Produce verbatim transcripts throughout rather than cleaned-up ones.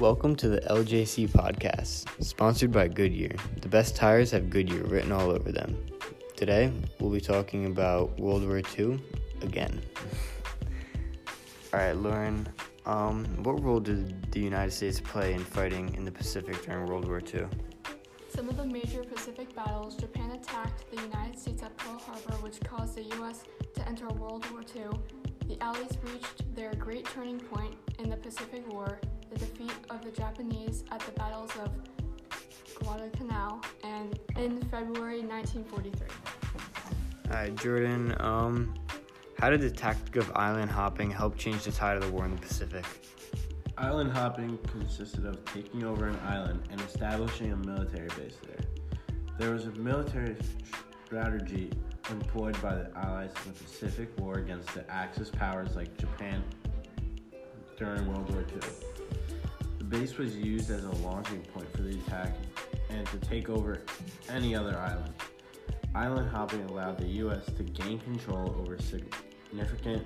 Welcome to the L J C podcast, sponsored by Goodyear. The best tires have Goodyear written all over them. Today, we'll be talking about World War Two again. All right, Lauren, um, what role did the United States play in fighting in the Pacific during World War Two? Some of the major Pacific battles, Japan attacked the United States at Pearl Harbor, which caused the U S to enter World War Two. The Allies reached their great turning point in the Pacific War, the defeat of the Japanese at the battles of Guadalcanal and in February nineteen forty-three. All right, Jordan, um... how did the tactic of island hopping help change the tide of the war in the Pacific? Island hopping consisted of taking over an island and establishing a military base there. There was a military strategy employed by the Allies in the Pacific War against the Axis powers like Japan during World War Two. The base was used as a launching point for the attack and to take over any other island. Island hopping allowed the U S to gain control over significant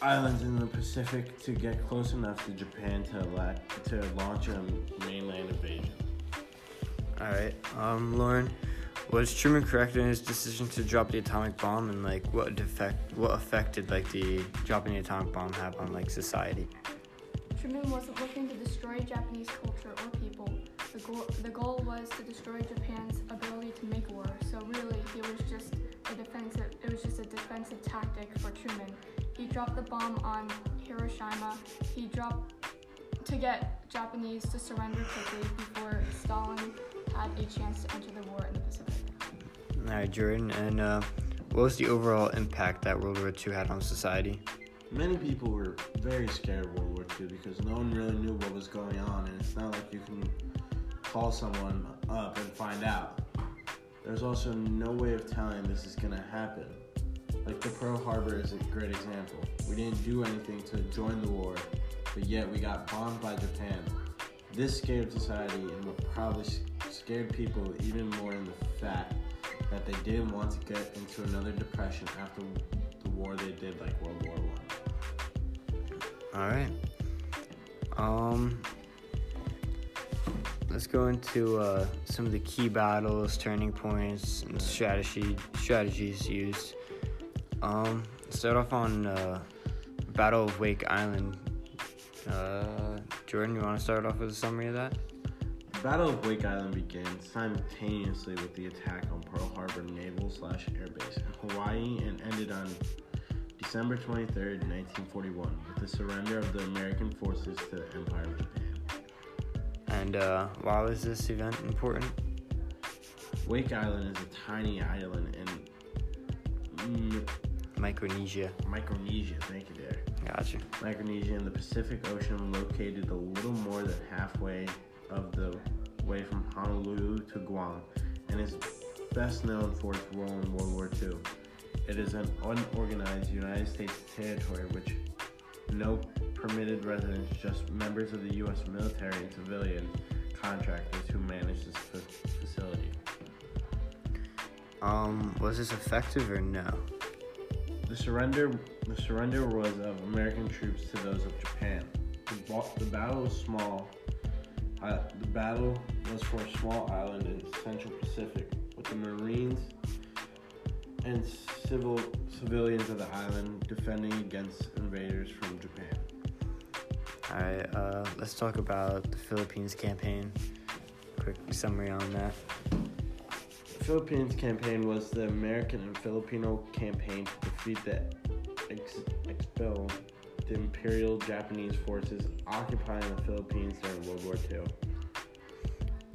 islands in the Pacific to get close enough to Japan to la- to launch a mainland invasion. All right, um, Lauren, was Truman correct in his decision to drop the atomic bomb, and like what defect, what effect did like the dropping the atomic bomb have on like society? Truman wasn't looking to destroy Japanese culture or people. The goal, the goal was to destroy Japan's ability to make war. So really, it was just a defensive. It was just a defensive tactic for Truman. He dropped the bomb on Hiroshima. He dropped to get Japanese to surrender quickly before Stalin had a chance to enter the war in the Pacific. All right, Jordan. And uh, what was the overall impact that World War Two had on society? Many people were very scared of World War Two because no one really knew what was going on, and it's not like you can call someone up and find out. There's also no way of telling this is going to happen. Like the Pearl Harbor is a great example. We didn't do anything to join the war, but yet we got bombed by Japan. This scared society and what probably scared people even more in the fact that they didn't want to get into another depression after the war they did like World War One. Alright, um, let's go into uh, some of the key battles, turning points, and strategy strategies used. Um, start off on uh, Battle of Wake Island. Uh, Jordan, you want to start off with a summary of that? The Battle of Wake Island began simultaneously with the attack on Pearl Harbor Naval slash Air Base in Hawaii and ended on December twenty-third, nineteen forty-one, with the surrender of the American forces to the Empire of Japan. And uh, why was this event important? Wake Island is a tiny island in Micronesia. Micronesia, thank you there. Gotcha. Micronesia in the Pacific Ocean, located a little more than halfway of the way from Honolulu to Guam, and is best known for its role in World War Two. It is an unorganized United States territory which no permitted residents, just members of the U S military and civilian contractors who manage this facility. Um, was this effective or no? The surrender, the surrender was of American troops to those of Japan. The, ba- the battle was small. Uh, the battle was for a small island in the Central Pacific, with the Marines and civil civilians of the island defending against invaders from Japan. All right, uh, let's talk about the Philippines campaign. Quick summary on that. The Philippines campaign was the American and Filipino campaign to defeat the ex- expel the Imperial Japanese forces occupying the Philippines during World War Two.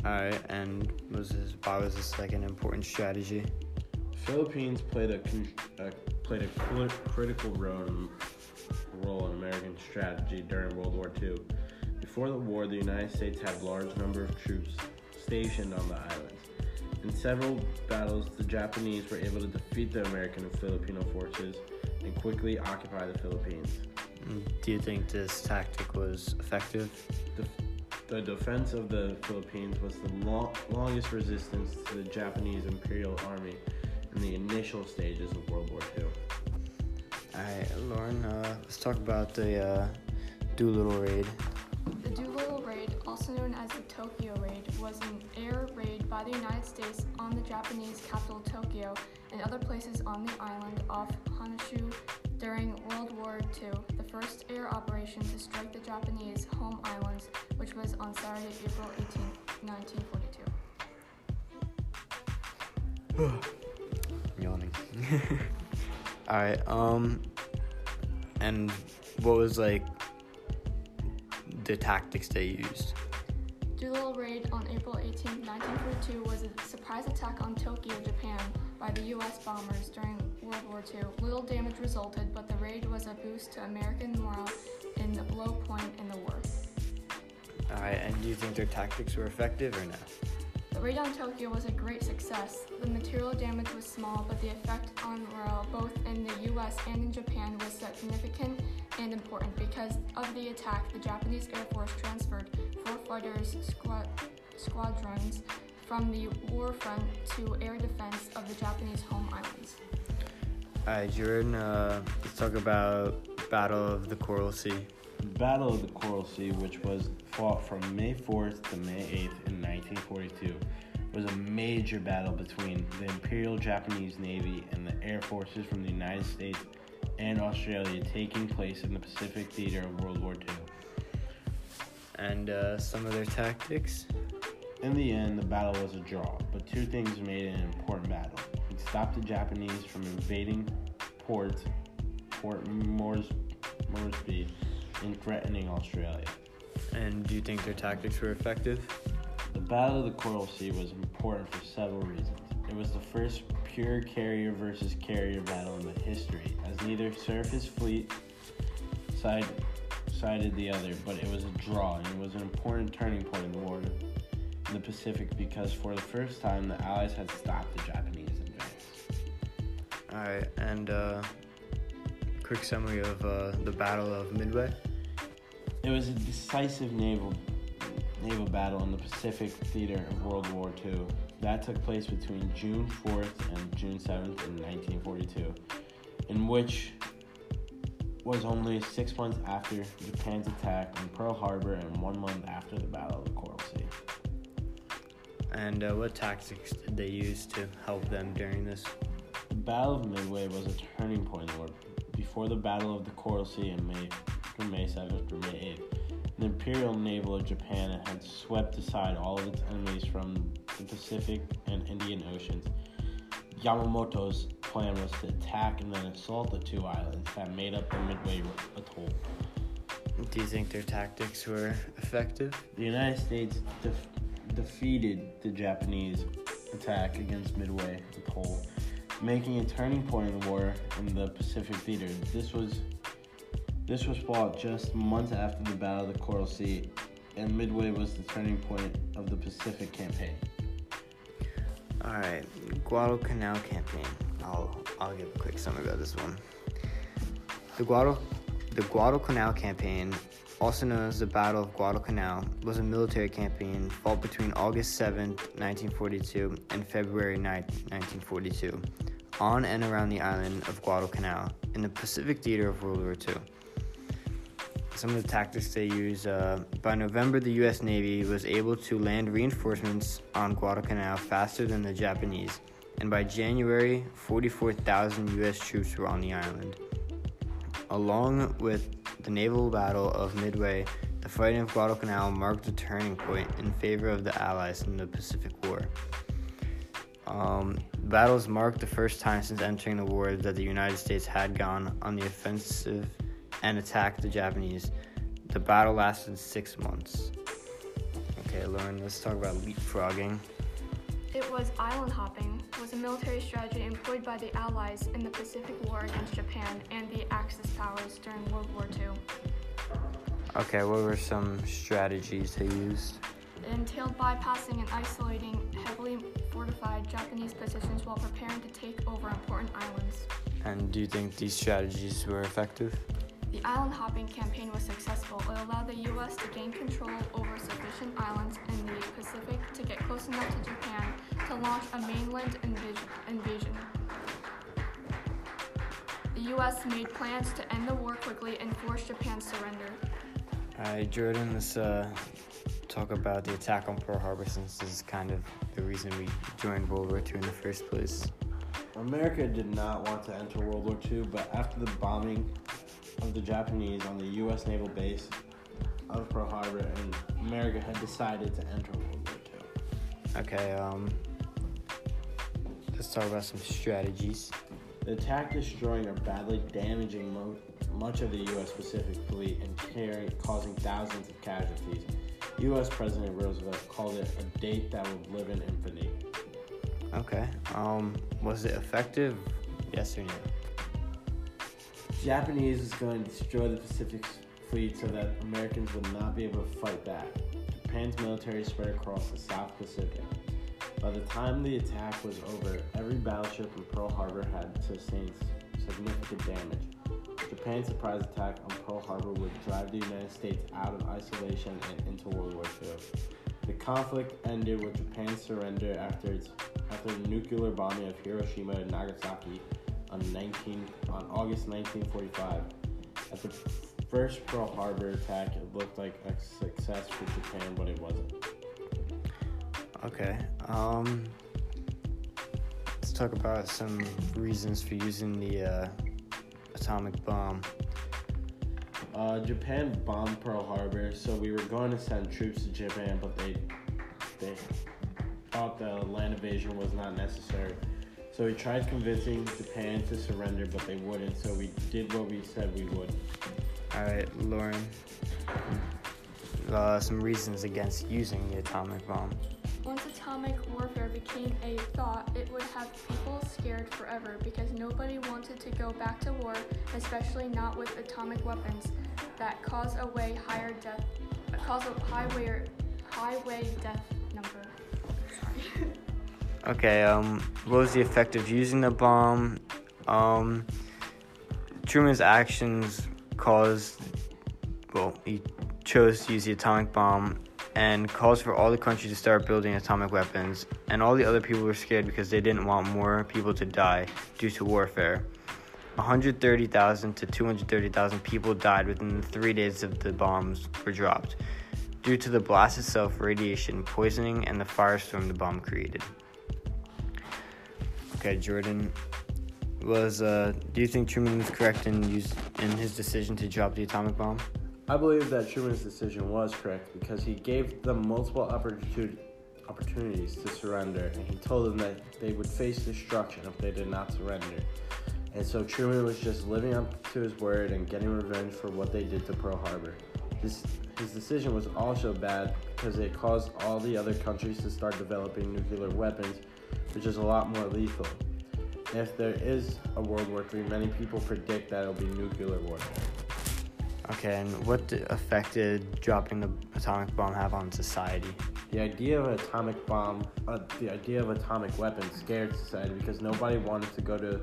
All right, and was this, why was this like an important strategy? Philippines played a, a played a critical role in, role in American strategy during World War Two. Before the war, the United States had a large number of troops stationed on the islands. In several battles, the Japanese were able to defeat the American and Filipino forces and quickly occupy the Philippines. Do you think this tactic was effective? The, the defense of the Philippines was the long, longest resistance to the Japanese Imperial Army in the initial stages of World War Two. All right, Lauren, uh, let's talk about the uh, Doolittle Raid. also known as the Tokyo Raid, was an air raid by the United States on the Japanese capital Tokyo and other places on the island off Honshu during World War Two, the first air operation to strike the Japanese home islands, which was on Saturday, April eighteenth, nineteen forty-two. I'm yawning. Alright, um, and what was, like, the tactics they used? Doolittle Raid on April eighteenth, nineteen forty-two was a surprise attack on Tokyo, Japan by the U S bombers during World War Two. Little damage resulted, but the raid was a boost to American morale in the low point in the war. Alright, and do you think their tactics were effective or not? The raid on Tokyo was a great success. The material damage was small, but the effect on morale both in the U S and in Japan was significant and important. Because of the attack, the Japanese Air Force transferred four fighters squad- squadrons from the war front to air defense of the Japanese home islands. Alright, Jordan, uh, let's talk about Battle of the Coral Sea. The Battle of the Coral Sea, which was fought from May fourth to May eighth in nineteen forty-two, was a major battle between the Imperial Japanese Navy and the air forces from the United States and Australia, taking place in the Pacific theater of World War Two. And uh, some of their tactics? In the end, the battle was a draw, but two things made it an important battle. It stopped the Japanese from invading Port, Port Moresby and threatening Australia. And do you think their tactics were effective? The Battle of the Coral Sea was important for several reasons. It was the first pure carrier versus carrier battle in the history, as neither surface fleet side, sided the other, but it was a draw, and it was an important turning point in the war in the Pacific because for the first time, the Allies had stopped the Japanese advance. Alright, and uh, quick summary of uh, the Battle of Midway. It was a decisive naval naval battle in the Pacific theater of World War Two. That took place between June fourth and June seventh in nineteen forty-two, in which was only six months after Japan's attack on Pearl Harbor and one month after the Battle of the Coral Sea. And uh, what tactics did they use to help them during this? The Battle of Midway was a turning point in the war. Before the Battle of the Coral Sea in May from May seventh to May eighth, the Imperial Naval of Japan had swept aside all of its enemies from the Pacific and Indian Oceans. Yamamoto's plan was to attack and then assault the two islands that made up the Midway Atoll. Do you think their tactics were effective? The United States def- defeated the Japanese attack against Midway Atoll, making a turning point in the war in the Pacific theater. This was... This was fought just months after the Battle of the Coral Sea, and Midway was the turning point of the Pacific campaign. Alright, Guadalcanal campaign. I'll I'll give a quick summary about this one. The Guadal the Guadalcanal campaign, also known as the Battle of Guadalcanal, was a military campaign fought between August seventh, nineteen forty-two and February ninth, nineteen forty-two, on and around the island of Guadalcanal in the Pacific theater of World War Two. Some of the tactics they use. Uh, by November, the U S Navy was able to land reinforcements on Guadalcanal faster than the Japanese, and by January, forty-four thousand U S troops were on the island. Along with the naval battle of Midway, the fighting of Guadalcanal marked a turning point in favor of the Allies in the Pacific War. Um, battles marked the first time since entering the war that the United States had gone on the offensive and attacked the Japanese. The battle lasted six months. Okay, Lauren, let's talk about leapfrogging. It was island hopping, was a military strategy employed by the Allies in the Pacific War against Japan and the Axis powers during World War Two. Okay, what were some strategies they used? It entailed bypassing and isolating heavily fortified Japanese positions while preparing to take over important islands. And do you think these strategies were effective? The island hopping campaign was successful. It allowed the U S to gain control over sufficient islands in the Pacific to get close enough to Japan to launch a mainland inv- invasion. The U S made plans to end the war quickly and force Japan's surrender. All right, Jordan, let's uh, talk about the attack on Pearl Harbor, since this is kind of the reason we joined World War Two in the first place. America did not want to enter World War Two, but after the bombing of the Japanese on the U S naval base of Pearl Harbor, and America had decided to enter World War Two. Okay, um, let's talk about some strategies. The attack destroying or badly damaging mo- much of the U S Pacific Fleet and carry- causing thousands of casualties. U S President Roosevelt called it a date that would live in infamy. Okay. Um, was it effective? Yes or no? Japanese was going to destroy the Pacific Fleet so that Americans would not be able to fight back. Japan's military spread across the South Pacific. By the time the attack was over, every battleship in Pearl Harbor had sustained significant damage. Japan's surprise attack on Pearl Harbor would drive the United States out of isolation and into World War Two. The conflict ended with Japan's surrender after its after the nuclear bombing of Hiroshima and Nagasaki on nineteen on August nineteen forty-five. At the first Pearl Harbor attack, it looked like a success for Japan, but it wasn't. Okay, um, let's talk about some reasons for using the uh, atomic bomb. Uh, Japan bombed Pearl Harbor, so we were going to send troops to Japan, but they they thought the land invasion was not necessary. So we tried convincing Japan to surrender, but they wouldn't, so we did what we said we would. All right, Lauren, uh, some reasons against using the atomic bomb. Once atomic warfare became a thought, it would have people scared forever because nobody wanted to go back to war, especially not with atomic weapons that cause a way higher death, cause a highway highway death number. Sorry. Okay. Um, what was the effect of using the bomb? Um, Truman's actions caused. Well, he chose to use the atomic bomb and calls for all the countries to start building atomic weapons, and all the other people were scared because they didn't want more people to die due to warfare. one hundred thirty thousand to two hundred thirty thousand people died within three days of the bombs were dropped, due to the blast itself, radiation poisoning, and the firestorm the bomb created. Okay, Jordan, was uh, do you think Truman was correct in, use, in his decision to drop the atomic bomb? I believe that Truman's decision was correct because he gave them multiple opportunities to surrender, and he told them that they would face destruction if they did not surrender. And so Truman was just living up to his word and getting revenge for what they did to Pearl Harbor. This, his decision was also bad because it caused all the other countries to start developing nuclear weapons, which is a lot more lethal. If there is a World War Three, many people predict that it'll be nuclear warfare. Okay, and what effect did dropping the atomic bomb have on society? The idea of an atomic bomb, uh, the idea of atomic weapons scared society because nobody wanted to go to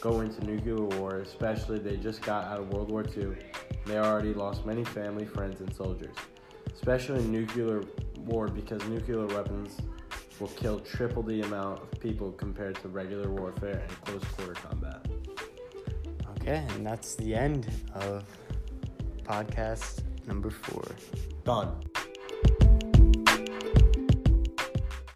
go into nuclear war, especially they just got out of World War Two. They already lost many family, friends, and soldiers, especially in nuclear war because nuclear weapons will kill triple the amount of people compared to regular warfare and close-quarter combat. Okay, and that's the end of podcast number four. Done.